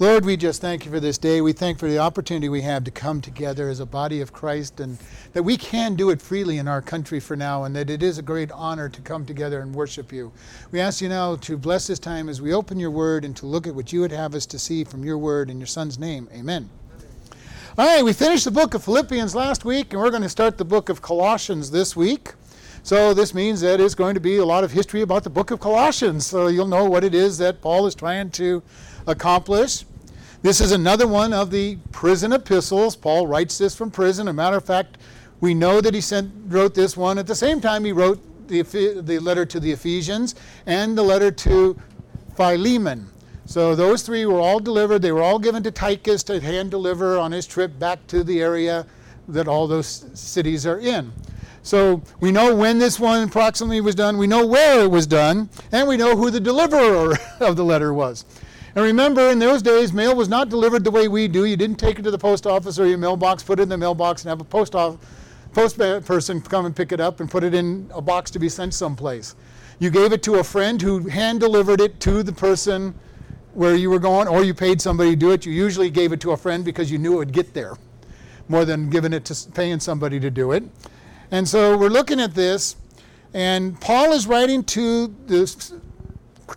Lord, we just thank you for this day. We thank you for the opportunity we have to come together as a body of Christ, and that we can do it freely in our country for now, and that it is a great honor to come together and worship you. We ask you now to bless this time as we open your word and to look at what you would have us to see from your word in your Son's name. Amen. All right, we finished the book of Philippians last week, and we're going to start the book of Colossians this week. So this means that it's going to be a lot of history about the book of Colossians, so you'll know what it is that Paul is trying to accomplish. This is another one of the prison epistles. Paul writes this from prison. As a matter of fact, we know that he wrote this one at the same time he wrote the letter to the Ephesians and the letter to Philemon. So those three were all delivered. They were all given to Tychus to hand deliver on his trip back to the area that all those cities are in. So we know when this one approximately was done, we know where it was done, and we know who the deliverer of the letter was. And remember, in those days, mail was not delivered the way we do. You didn't take it to the post office or your mailbox, put it in the mailbox, and have a post person come and pick it up and put it in a box to be sent someplace. You gave it to a friend who hand-delivered it to the person where you were going, or you paid somebody to do it. You usually gave it to a friend because you knew it would get there, more than giving it to paying somebody to do it. And so we're looking at this, and Paul is writing to the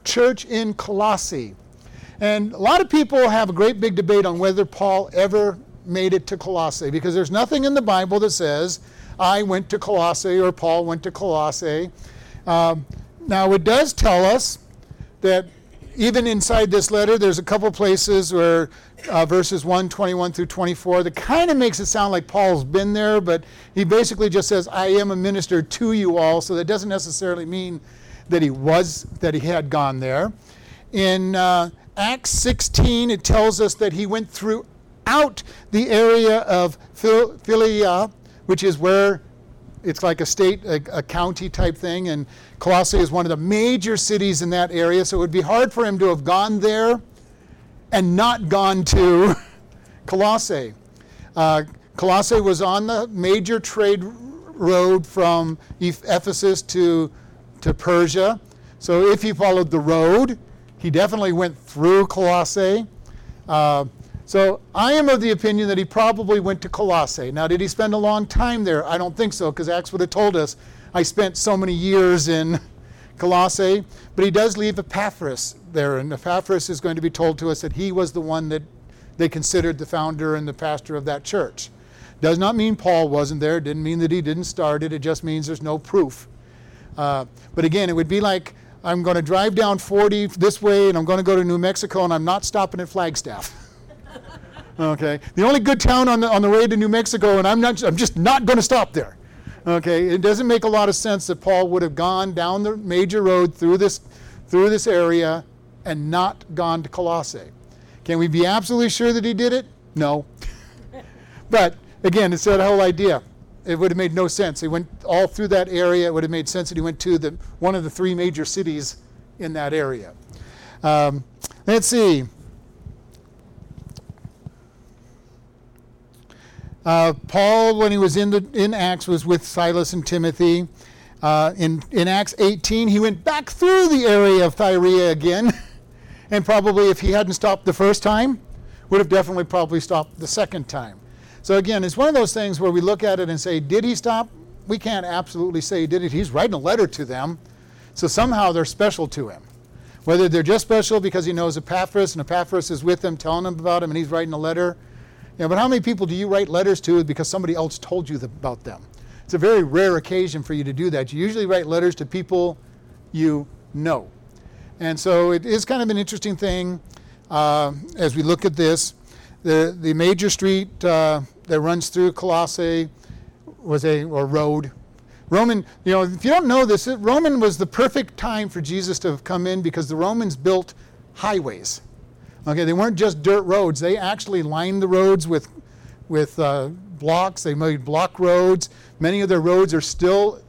church in Colossae. And a lot of people have a great big debate on whether Paul ever made it to Colossae, because there's nothing in the Bible that says, I went to Colossae or Paul went to Colossae. Now, it does tell us that even inside this letter, there's a couple places where verses 1:21 through 24, that kind of makes it sound like Paul's been there, but he basically just says, I am a minister to you all, so that doesn't necessarily mean that he had gone there. In Acts 16, it tells us that he went throughout the area of Phrygia, which is where it's like a state, a county type thing, and Colossae is one of the major cities in that area, so it would be hard for him to have gone there and not gone to Colossae. Colossae was on the major trade road from Ephesus to Persia, so if he followed the road, he definitely went through Colossae. So I am of the opinion that he probably went to Colossae. Now, did he spend a long time there? I don't think so, because Acts would have told us, I spent so many years in Colossae. But he does leave Epaphras there, and Epaphras is going to be told to us that he was the one that they considered the founder and the pastor of that church. Does not mean Paul wasn't there. Didn't mean that he didn't start it. It just means there's no proof. But again, it would be like, I'm going to drive down 40 this way, and I'm going to go to New Mexico, and I'm not stopping at Flagstaff. Okay, the only good town on the way to New Mexico, and I'm just not going to stop there. Okay, it doesn't make a lot of sense that Paul would have gone down the major road through this area and not gone to Colossae. Can we be absolutely sure that he did it? No. But again, it's that whole idea. It would have made no sense. He went all through that area. It would have made sense that he went to one of the three major cities in that area. Let's see. Paul, when he was in Acts, was with Silas and Timothy. In Acts 18, he went back through the area of Thyatira again. And probably, if he hadn't stopped the first time, would have definitely probably stopped the second time. So again, it's one of those things where we look at it and say, did he stop? We can't absolutely say he did it. He's writing a letter to them, so somehow they're special to him. Whether they're just special because he knows Epaphras, and Epaphras is with him, telling him about him, and he's writing a letter. Yeah, but how many people do you write letters to because somebody else told you about them? It's a very rare occasion for you to do that. You usually write letters to people you know. And so it is kind of an interesting thing as we look at this. The major street that runs through Colossae was a road. Roman, if you don't know this, Roman was the perfect time for Jesus to have come in, because the Romans built highways. Okay, they weren't just dirt roads. They actually lined the roads with blocks. They made block roads. Many of their roads are still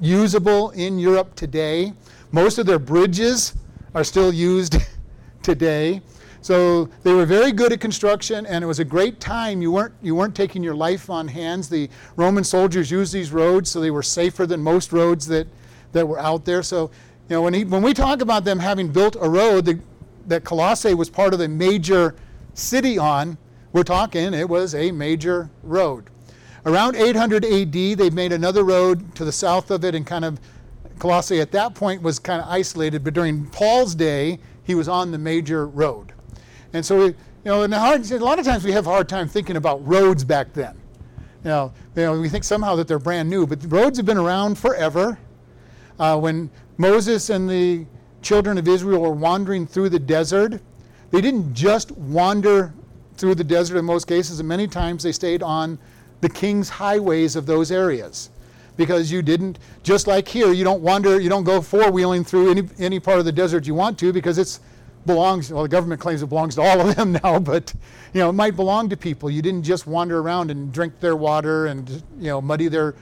usable in Europe today. Most of their bridges are still used today. So they were very good at construction, and it was a great time. You weren't taking your life on hands. The Roman soldiers used these roads, so they were safer than most roads that were out there. So when we talk about them having built a road, that Colossae was part of a major city on, we're talking it was a major road. Around 800 AD, they made another road to the south of it, and kind of Colossae at that point was kind of isolated, but during Paul's day, he was on the major road. And so, a lot of times we have a hard time thinking about roads back then. We think somehow that they're brand new, but the roads have been around forever. When Moses and the children of Israel were wandering through the desert, they didn't just wander through the desert in most cases, and many times they stayed on the king's highways of those areas. Because you didn't, just like here, you don't go four-wheeling through any part of the desert you want to, because it belongs, well, the government claims it belongs to all of them now, but it might belong to people. You didn't just wander around and drink their water and muddy their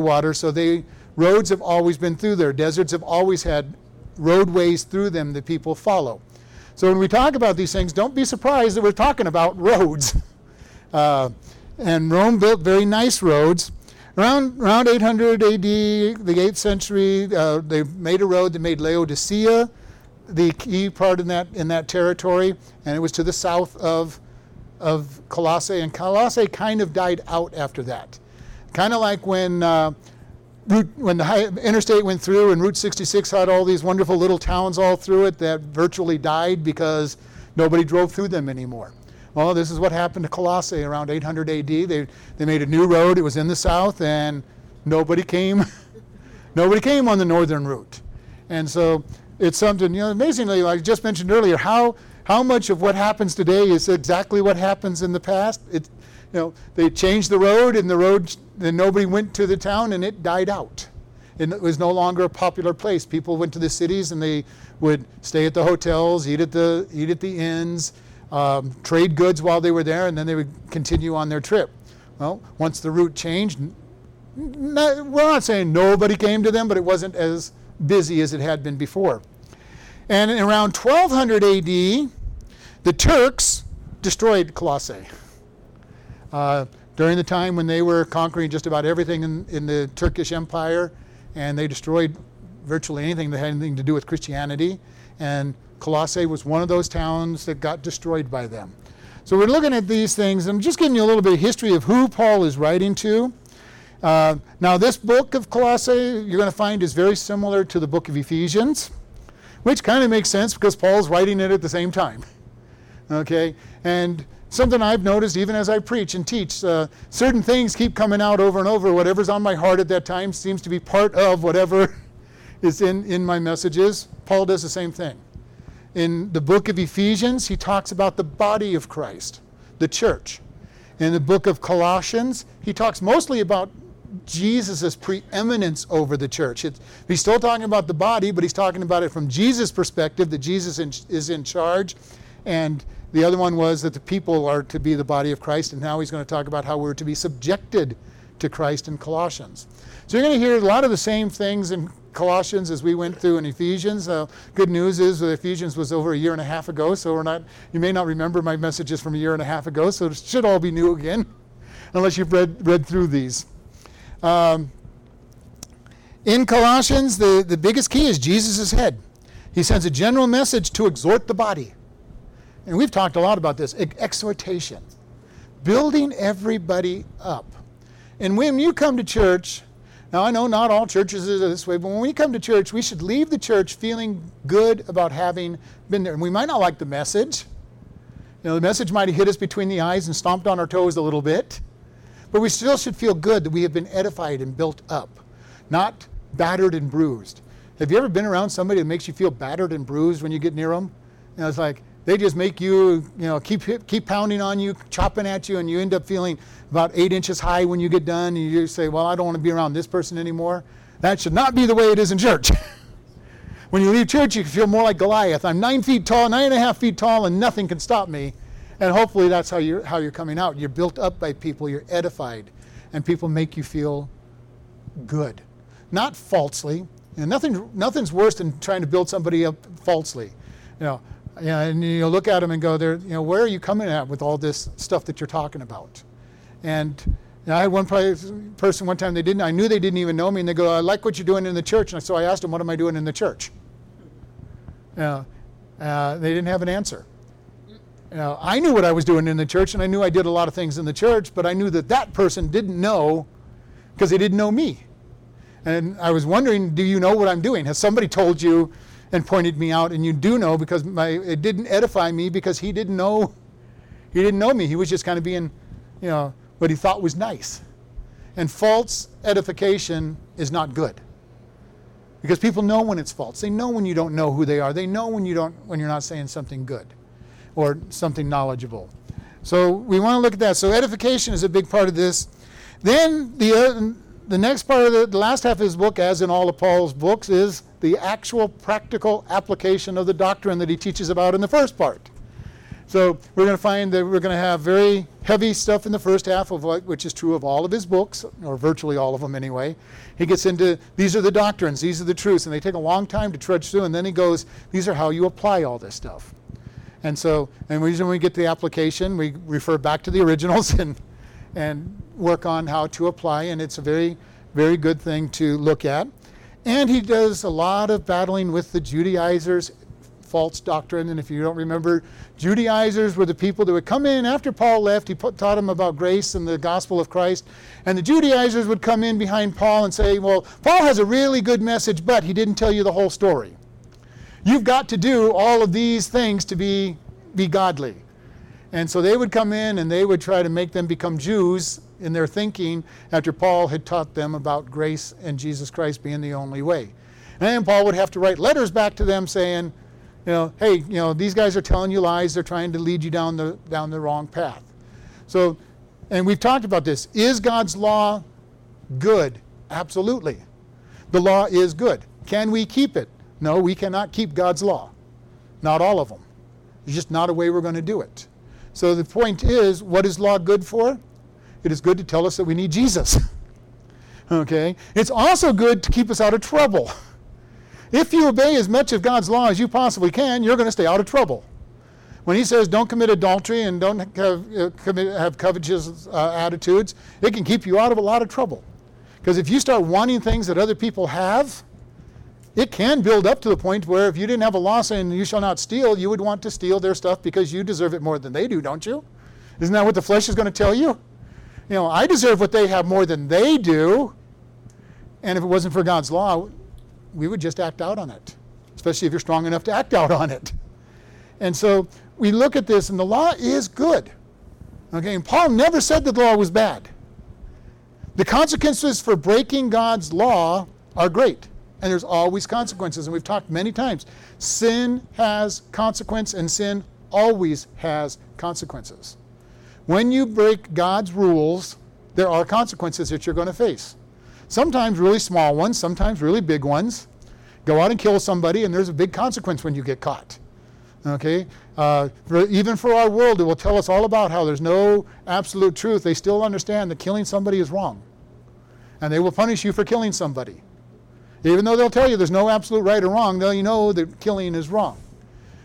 water. So roads have always been through there. Deserts have always had roadways through them that people follow. So when we talk about these things, don't be surprised that we're talking about roads. And Rome built very nice roads. Around 800 AD, the 8th century, they made a road that made Laodicea the key part in that territory, and it was to the south of Colossae. And Colossae kind of died out after that, kind of like when the interstate went through and Route 66 had all these wonderful little towns all through it that virtually died because nobody drove through them anymore. Well, this is what happened to Colossae around 800 AD. They made a new road. It was in the south, and nobody came. Nobody came on the northern route. And so it's something, amazingly, like I just mentioned earlier, how much of what happens today is exactly what happens in the past. They changed the road, and nobody went to the town, and it died out. It was no longer a popular place. People went to the cities, and they would stay at the hotels, eat at the inns, trade goods while they were there, and then they would continue on their trip. Well, once the route changed, we're not saying nobody came to them, but it wasn't as busy as it had been before. And around 1200 AD, the Turks destroyed Colossae. During the time when they were conquering just about everything in the Turkish Empire, and they destroyed virtually anything that had anything to do with Christianity, and Colossae was one of those towns that got destroyed by them. So we're looking at these things. I'm just giving you a little bit of history of who Paul is writing to. Now this book of Colossae, you're going to find, is very similar to the book of Ephesians, which kind of makes sense because Paul's writing it at the same time. Okay? And something I've noticed even as I preach and teach, certain things keep coming out over and over. Whatever's on my heart at that time seems to be part of whatever is in my messages. Paul does the same thing. In the book of Ephesians, he talks about the body of Christ, the church. In the book of Colossians, he talks mostly about Jesus' preeminence over the church. He's still talking about the body, but he's talking about it from Jesus' perspective, that Jesus is in charge. And the other one was that the people are to be the body of Christ, and now he's going to talk about how we're to be subjected to Christ in Colossians. So you're going to hear a lot of the same things in Colossians as we went through in Ephesians. Good news is that Ephesians was over 1.5 years ago, so you may not remember my messages from 1.5 years ago, so it should all be new again, unless you've read through these. In Colossians, the biggest key is Jesus' head. He sends a general message to exhort the body. And we've talked a lot about this, exhortation. Building everybody up. And when you come to church, now I know not all churches are this way, but when we come to church, we should leave the church feeling good about having been there. And we might not like the message. The message might have hit us between the eyes and stomped on our toes a little bit. But we still should feel good that we have been edified and built up, not battered and bruised. Have you ever been around somebody that makes you feel battered and bruised when you get near them? It's like, they just make you, keep pounding on you, chopping at you, and you end up feeling about 8 inches high when you get done, and you say, well, I don't want to be around this person anymore. That should not be the way it is in church. When you leave church, you feel more like Goliath. I'm 9.5 feet tall, and nothing can stop me. And hopefully that's how you're coming out. You're built up by people, you're edified, and people make you feel good. Not falsely. And nothing's worse than trying to build somebody up falsely. And you look at them and go, where are you coming at with all this stuff that you're talking about? And I had one person one time, I knew they didn't even know me, and they go, I like what you're doing in the church. And so I asked them, what am I doing in the church? They didn't have an answer. Now, I knew what I was doing in the church, and I knew I did a lot of things in the church, but I knew that that person didn't know because they didn't know me. And I was wondering, do you know what I'm doing? Has somebody told you and pointed me out, and you do know, because it didn't edify me because he didn't know me. He was just kind of being, what he thought was nice. And false edification is not good. Because people know when it's false. They know when you don't know who they are. They know when you're not saying something good or something knowledgeable. So we want to look at that. So edification is a big part of this. Then the next part of the last half of his book, as in all of Paul's books, is the actual practical application of the doctrine that he teaches about in the first part. So we're going to find that we're going to have very heavy stuff in the first half, of which is true of all of his books, or virtually all of them anyway. He gets into, these are the doctrines, these are the truths, and they take a long time to trudge through, and then he goes, these are how you apply all this stuff. And so, and when we get to the application, we refer back to the originals and work on how to apply, and it's a very, very good thing to look at. And he does a lot of battling with the Judaizers, false doctrine. And if you don't remember, Judaizers were the people that would come in after Paul left. He taught them about grace and the gospel of Christ. And the Judaizers would come in behind Paul and say, well, Paul has a really good message, but he didn't tell you the whole story. You've got to do all of these things to be godly. And so they would come in and they would try to make them become Jews in their thinking after Paul had taught them about grace and Jesus Christ being the only way. And then Paul would have to write letters back to them saying, hey, these guys are telling you lies. They're trying to lead you down the wrong path. So, and we've talked about this. Is God's law good? Absolutely. The law is good. Can we keep it? No, we cannot keep God's law. Not all of them. There's just not a way we're going to do it. So the point is, what is law good for? It is good to tell us that we need Jesus. Okay? It's also good to keep us out of trouble. If you obey as much of God's law as you possibly can, you're going to stay out of trouble. When he says don't commit adultery and don't have covetous attitudes, it can keep you out of a lot of trouble. Because if you start wanting things that other people have, it can build up to the point where if you didn't have a law saying you shall not steal, you would want to steal their stuff because you deserve it more than they do, don't you? Isn't that what the flesh is going to tell you? I deserve what they have more than they do. And if it wasn't for God's law, we would just act out on it, especially if you're strong enough to act out on it. And so we look at this, and the law is good. Okay, and Paul never said that the law was bad. The consequences for breaking God's law are great, and there's always consequences, and we've talked many times. Sin has consequence, and sin always has consequences. When you break God's rules, there are consequences that you're going to face. Sometimes really small ones, sometimes really big ones. Go out and kill somebody, and there's a big consequence when you get caught. Okay? Even for our world, it will tell us all about how there's no absolute truth. They still understand that killing somebody is wrong. And they will punish you for killing somebody. Even though they'll tell you there's no absolute right or wrong, they'll know that killing is wrong.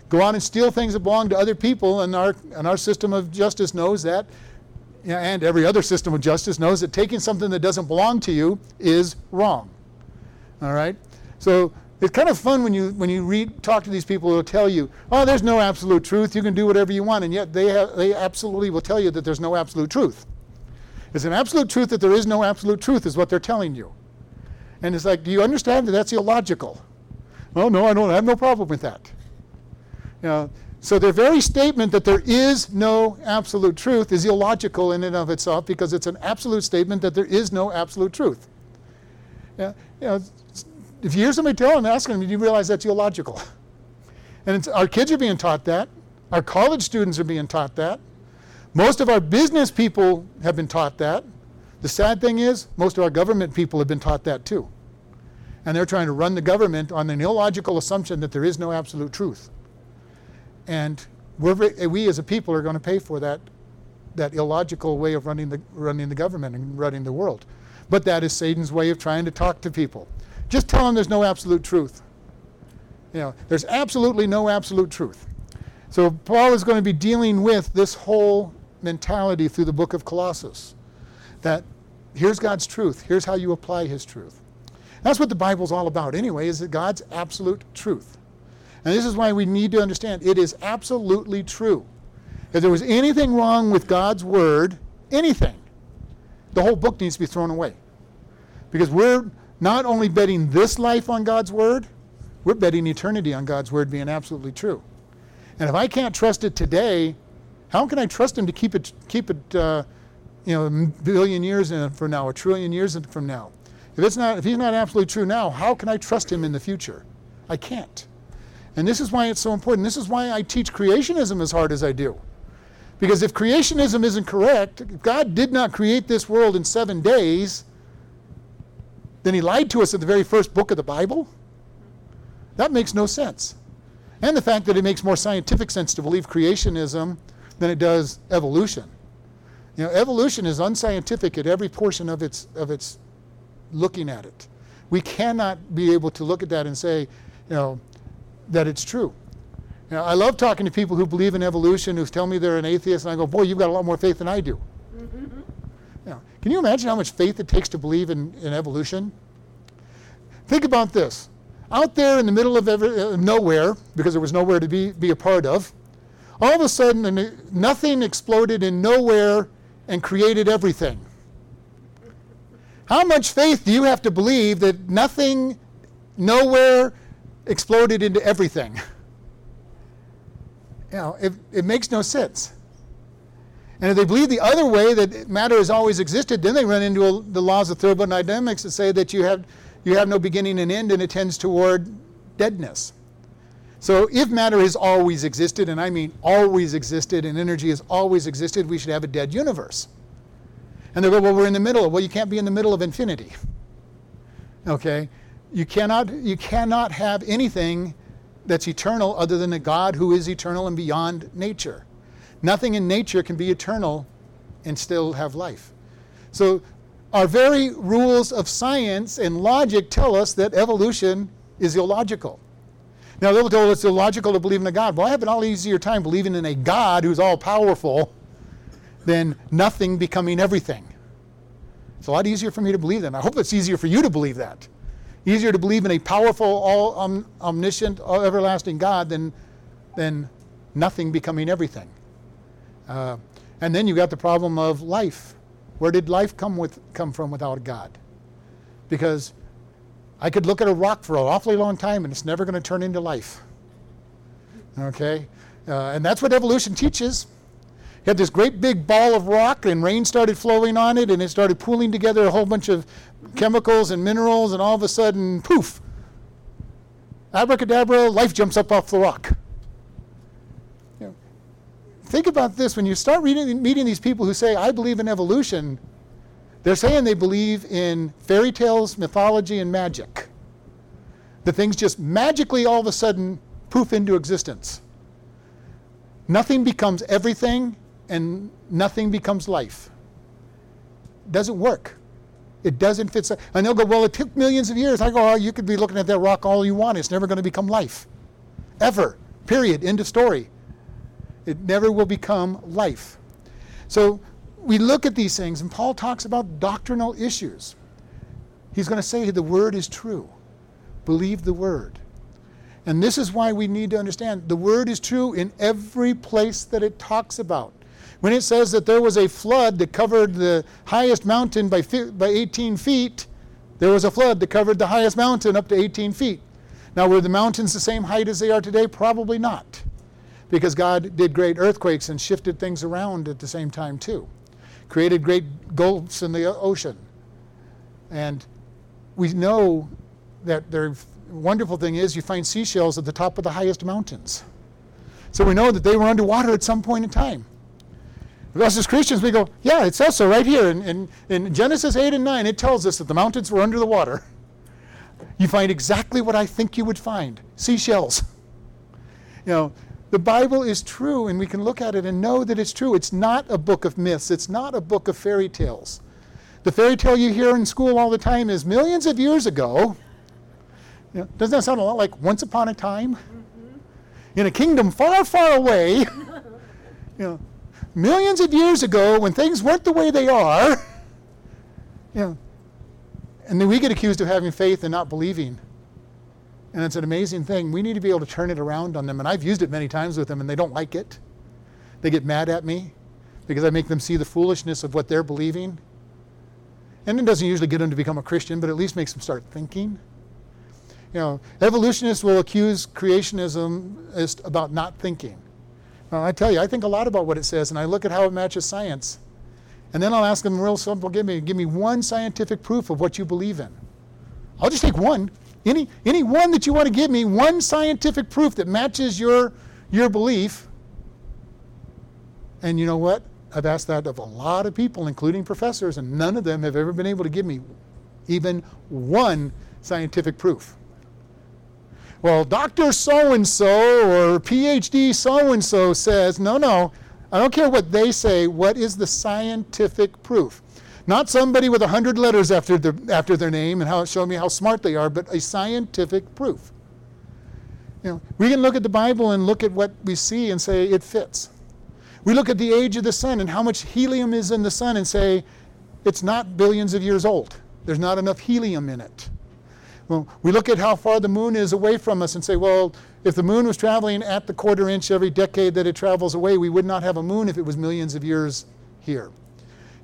Go out and steal things that belong to other people, and our system of justice knows that. And every other system of justice knows that taking something that doesn't belong to you is wrong. All right? So it's kind of fun when you talk to these people who will tell you, oh, there's no absolute truth, you can do whatever you want, and yet they absolutely will tell you that there's no absolute truth. It's an absolute truth that there is no absolute truth is what they're telling you. And it's like, do you understand that that's illogical? Well, no, I don't. I have no problem with that. So their very statement that there is no absolute truth is illogical in and of itself because it's an absolute statement that there is no absolute truth. If you hear somebody tell them, ask them, do you realize that's illogical? And our kids are being taught that. Our college students are being taught that. Most of our business people have been taught that. The sad thing is, most of our government people have been taught that too. And they're trying to run the government on an illogical assumption that there is no absolute truth. And we as a people are going to pay for that illogical way of running the government and running the world. But that is Satan's way of trying to talk to people. Just tell them there's no absolute truth. There's absolutely no absolute truth. So Paul is going to be dealing with this whole mentality through the book of Colossians. That here's God's truth. Here's how you apply his truth. That's what the Bible's all about anyway, is that God's absolute truth. And this is why we need to understand it is absolutely true. If there was anything wrong with God's Word, anything, the whole book needs to be thrown away. Because we're not only betting this life on God's Word, we're betting eternity on God's Word being absolutely true. And if I can't trust it today, how can I trust Him to keep it a billion years from now, a trillion years from now? If He's not absolutely true now, how can I trust Him in the future? I can't. And this is why it's so important. This is why I teach creationism as hard as I do. Because if creationism isn't correct, if God did not create this world in 7 days, then He lied to us at the very first book of the Bible? That makes no sense. And the fact that it makes more scientific sense to believe creationism than it does evolution. Evolution is unscientific at every portion of its looking at it. We cannot be able to look at that and say, that it's true. I love talking to people who believe in evolution, who tell me they're an atheist, and I go, boy, you've got a lot more faith than I do. Mm-hmm. Can you imagine how much faith it takes to believe in evolution? Think about this. Out there in the middle of nowhere, because there was nowhere to be a part of, all of a sudden nothing exploded in nowhere and created everything. How much faith do you have to believe that nothing, nowhere, exploded into everything? It makes no sense. And if they believe the other way, that matter has always existed, then they run into the laws of thermodynamics that say that you have no beginning and end, and it tends toward deadness. So if matter has always existed, and I mean always existed, and energy has always existed, we should have a dead universe. And they go, well, we're in the middle. Well, you can't be in the middle of infinity. Okay? You cannot have anything that's eternal other than a God who is eternal and beyond nature. Nothing in nature can be eternal and still have life. So our very rules of science and logic tell us that evolution is illogical. Now they'll tell us it's illogical to believe in a God. Well, I have an all easier time believing in a God who's all powerful than nothing becoming everything. It's a lot easier for me to believe that. I hope it's easier for you to believe that. Easier to believe in a powerful, all-omniscient, all-everlasting God than nothing becoming everything. And then you got the problem of life. Where did life come from without a God? Because I could look at a rock for an awfully long time and it's never going to turn into life. Okay? And that's what evolution teaches. You had this great big ball of rock, and rain started flowing on it, and it started pooling together a whole bunch of chemicals and minerals, and all of a sudden, poof! Abracadabra, life jumps up off the rock. Think about this. When you start meeting these people who say, I believe in evolution, they're saying they believe in fairy tales, mythology, and magic. The things just magically all of a sudden poof into existence. Nothing becomes everything, and nothing becomes life. It doesn't work. It doesn't fit. And they'll go, well, it took millions of years. I go, oh, you could be looking at that rock all you want. It's never going to become life. Ever. Period. End of story. It never will become life. So we look at these things, and Paul talks about doctrinal issues. He's going to say the Word is true. Believe the Word. And this is why we need to understand the Word is true in every place that it talks about. When it says that there was a flood that covered the highest mountain by 18 feet, there was a flood that covered the highest mountain up to 18 feet. Now, were the mountains the same height as they are today? Probably not, because God did great earthquakes and shifted things around at the same time too. Created great gulfs in the ocean. And we know that the wonderful thing is you find seashells at the top of the highest mountains. So we know that they were underwater at some point in time. Us as Christians, we go, yeah, it says so right here. In Genesis 8 and 9, it tells us that the mountains were under the water. You find exactly what I think you would find, seashells. The Bible is true, and we can look at it and know that it's true. It's not a book of myths. It's not a book of fairy tales. The fairy tale you hear in school all the time is millions of years ago. Doesn't that sound a lot like Once Upon a Time? Mm-hmm. In a kingdom far, far away, millions of years ago, when things weren't the way they are, and then we get accused of having faith and not believing. And it's an amazing thing. We need to be able to turn it around on them. And I've used it many times with them, and they don't like it. They get mad at me because I make them see the foolishness of what they're believing. And it doesn't usually get them to become a Christian, but at least makes them start thinking. You know, evolutionists will accuse creationists about not thinking. Well, I tell you, I think a lot about what it says, and I look at how it matches science. And then I'll ask them real simple, give me one scientific proof of what you believe in. I'll just take one. Any one that you want to give me, one scientific proof that matches your belief. And you know what? I've asked that of a lot of people, including professors, and none of them have ever been able to give me even one scientific proof. Well, Dr. So-and-so or PhD so-and-so says, no, I don't care what they say. What is the scientific proof? Not somebody with 100 letters after their name and how it showed me how smart they are, but a scientific proof. You know, we can look at the Bible and look at what we see and say it fits. We look at the age of the sun and how much helium is in the sun and say it's not billions of years old. There's not enough helium in it. Well, we look at how far the moon is away from us and say, well, if the moon was traveling at the quarter inch every decade that it travels away, we would not have a moon if it was millions of years here.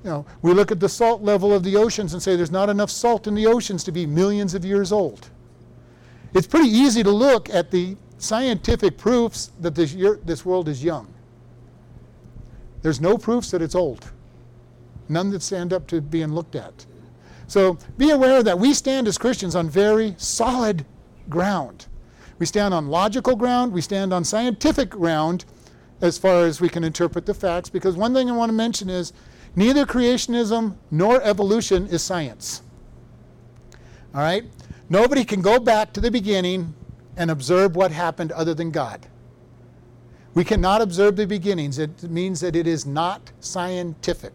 You know, we look at the salt level of the oceans and say there's not enough salt in the oceans to be millions of years old. It's pretty easy to look at the scientific proofs that this world is young. There's no proofs that it's old. None that stand up to being looked at. So be aware that we stand as Christians on very solid ground. We stand on logical ground. We stand on scientific ground as far as we can interpret the facts. Because one thing I want to mention is neither creationism nor evolution is science. All right? Nobody can go back to the beginning and observe what happened other than God. We cannot observe the beginnings. It means that it is not scientific.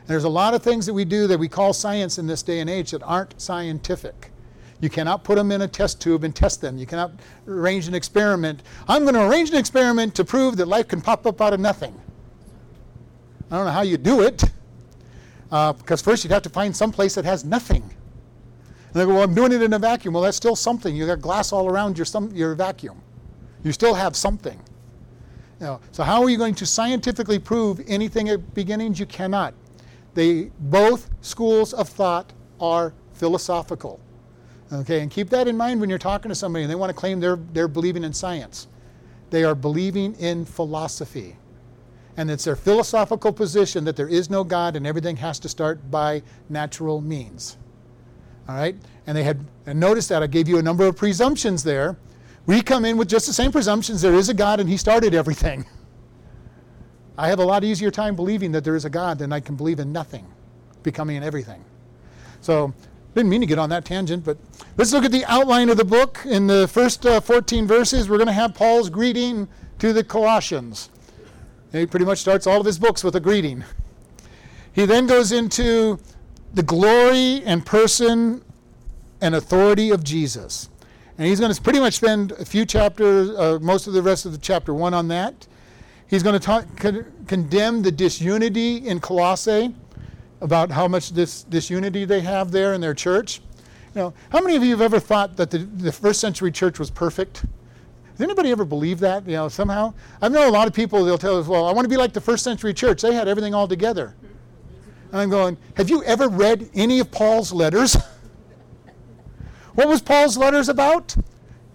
And there's a lot of things that we do that we call science in this day and age that aren't scientific. You cannot put them in a test tube and test them. You cannot arrange an experiment. I'm going to arrange an experiment to prove that life can pop up out of nothing. I don't know how you do it, because first you'd have to find some place that has nothing. And they go, well, I'm doing it in a vacuum. Well, that's still something. You got glass all around your vacuum. You still have something. You know, so how are you going to scientifically prove anything at beginnings? You cannot. Both schools of thought are philosophical. Okay, and keep that in mind when you're talking to somebody and they want to claim they're believing in science. They are believing in philosophy. And it's their philosophical position that there is no God and everything has to start by natural means. All right? And notice that I gave you a number of presumptions there. We come in with just the same presumptions. There is a God and He started everything. I have a lot easier time believing that there is a God than I can believe in nothing, becoming in everything. So, didn't mean to get on that tangent, but let's look at the outline of the book. In the first 14 verses, we're going to have Paul's greeting to the Colossians. He pretty much starts all of his books with a greeting. He then goes into the glory and person and authority of Jesus. And he's going to pretty much spend a few chapters, most of the rest of the chapter 1 on that. He's going to condemn the disunity in Colossae, about how much this disunity they have there in their church. You know, how many of you have ever thought that the first century church was perfect? Does anybody ever believe that, you know, somehow? I know a lot of people, they'll tell us, well, I want to be like the first century church. They had everything all together. And I'm going, have you ever read any of Paul's letters? What was Paul's letters about?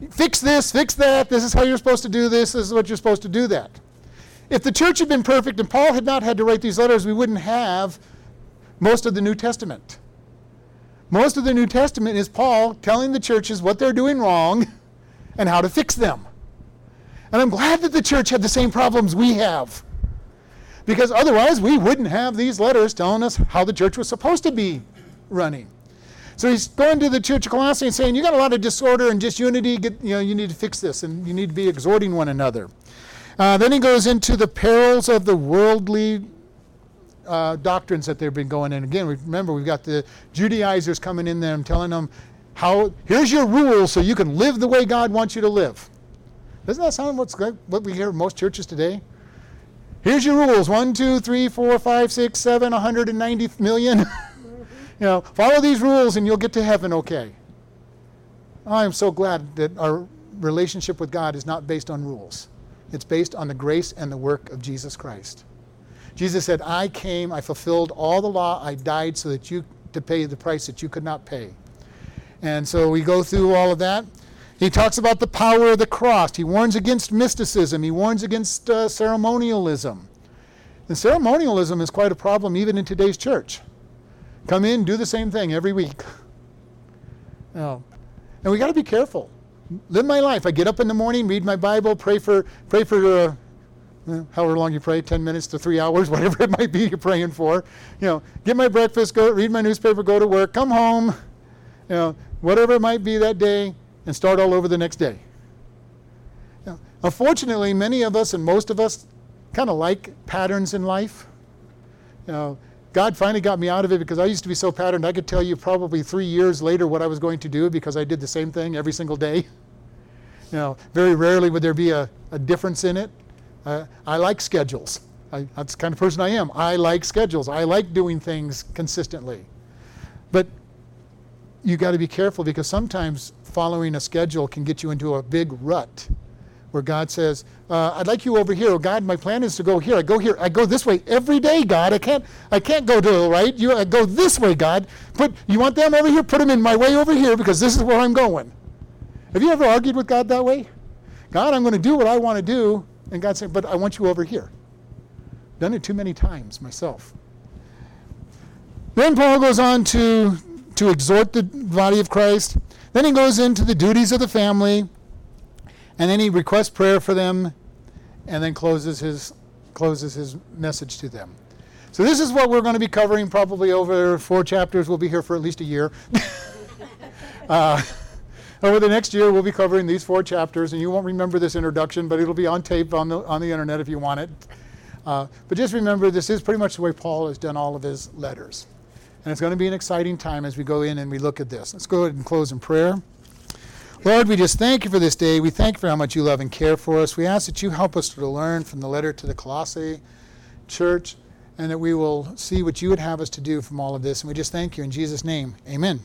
Fix this, fix that. This is how you're supposed to do this is what you're supposed to do that. If the church had been perfect and Paul had not had to write these letters, we wouldn't have most of the New Testament. Most of the New Testament is Paul telling the churches what they're doing wrong and how to fix them. And I'm glad that the church had the same problems we have. Because otherwise we wouldn't have these letters telling us how the church was supposed to be running. So he's going to the church of Colossae and saying, you got a lot of disorder and disunity, you need to fix this and you need to be exhorting one another. Then he goes into the perils of the worldly doctrines that they've been going in. Again, remember we've got the Judaizers coming in there and telling them, here's your rule so you can live the way God wants you to live. Doesn't that sound what we hear in most churches today? Here's your rules, 1, 2, 3, 4, 5, 6, 7, 190 million. You know, follow these rules and you'll get to heaven okay. I am so glad that our relationship with God is not based on rules. It's based on the grace and the work of Jesus Christ. Jesus said, I came, I fulfilled all the law, I died so that you to pay the price that you could not pay. And so we go through all of that. He talks about the power of the cross. He warns against mysticism. He warns against ceremonialism. And ceremonialism is quite a problem even in today's church. Come in, do the same thing every week. And we got to be careful. Live my life. I get up in the morning, read my Bible, pray for however long you pray, 10 minutes to 3 hours, whatever it might be you're praying for. You know, get my breakfast, go read my newspaper, go to work, come home, you know, whatever it might be that day, and start all over the next day. You know, unfortunately, many of us and most of us kind of like patterns in life. You know, God finally got me out of it because I used to be so patterned, I could tell you probably 3 years later what I was going to do because I did the same thing every single day. You know, very rarely would there be a difference in it. I like schedules. That's the kind of person I am. I like schedules. I like doing things consistently. But you got to be careful because sometimes following a schedule can get you into a big rut where God says, I'd like you over here. Oh, God, my plan is to go here. I go here. I go this way every day, God. I can't go to the right. I go this way, God. You want them over here? Put them in my way over here because this is where I'm going. Have you ever argued with God that way? God, I'm going to do what I want to do. And God said, but I want you over here. Done it too many times myself. Then Paul goes on to exhort the body of Christ. Then he goes into the duties of the family. And then he requests prayer for them. And then closes his message to them. So this is what we're going to be covering probably over 4 chapters. We'll be here for at least a year. Over the next year, we'll be covering these 4 chapters, and you won't remember this introduction, but it'll be on tape on the internet if you want it. But just remember, this is pretty much the way Paul has done all of his letters. And it's going to be an exciting time as we go in and we look at this. Let's go ahead and close in prayer. Lord, we just thank you for this day. We thank you for how much you love and care for us. We ask that you help us to learn from the letter to the Colossae church, and that we will see what you would have us to do from all of this. And we just thank you in Jesus' name. Amen.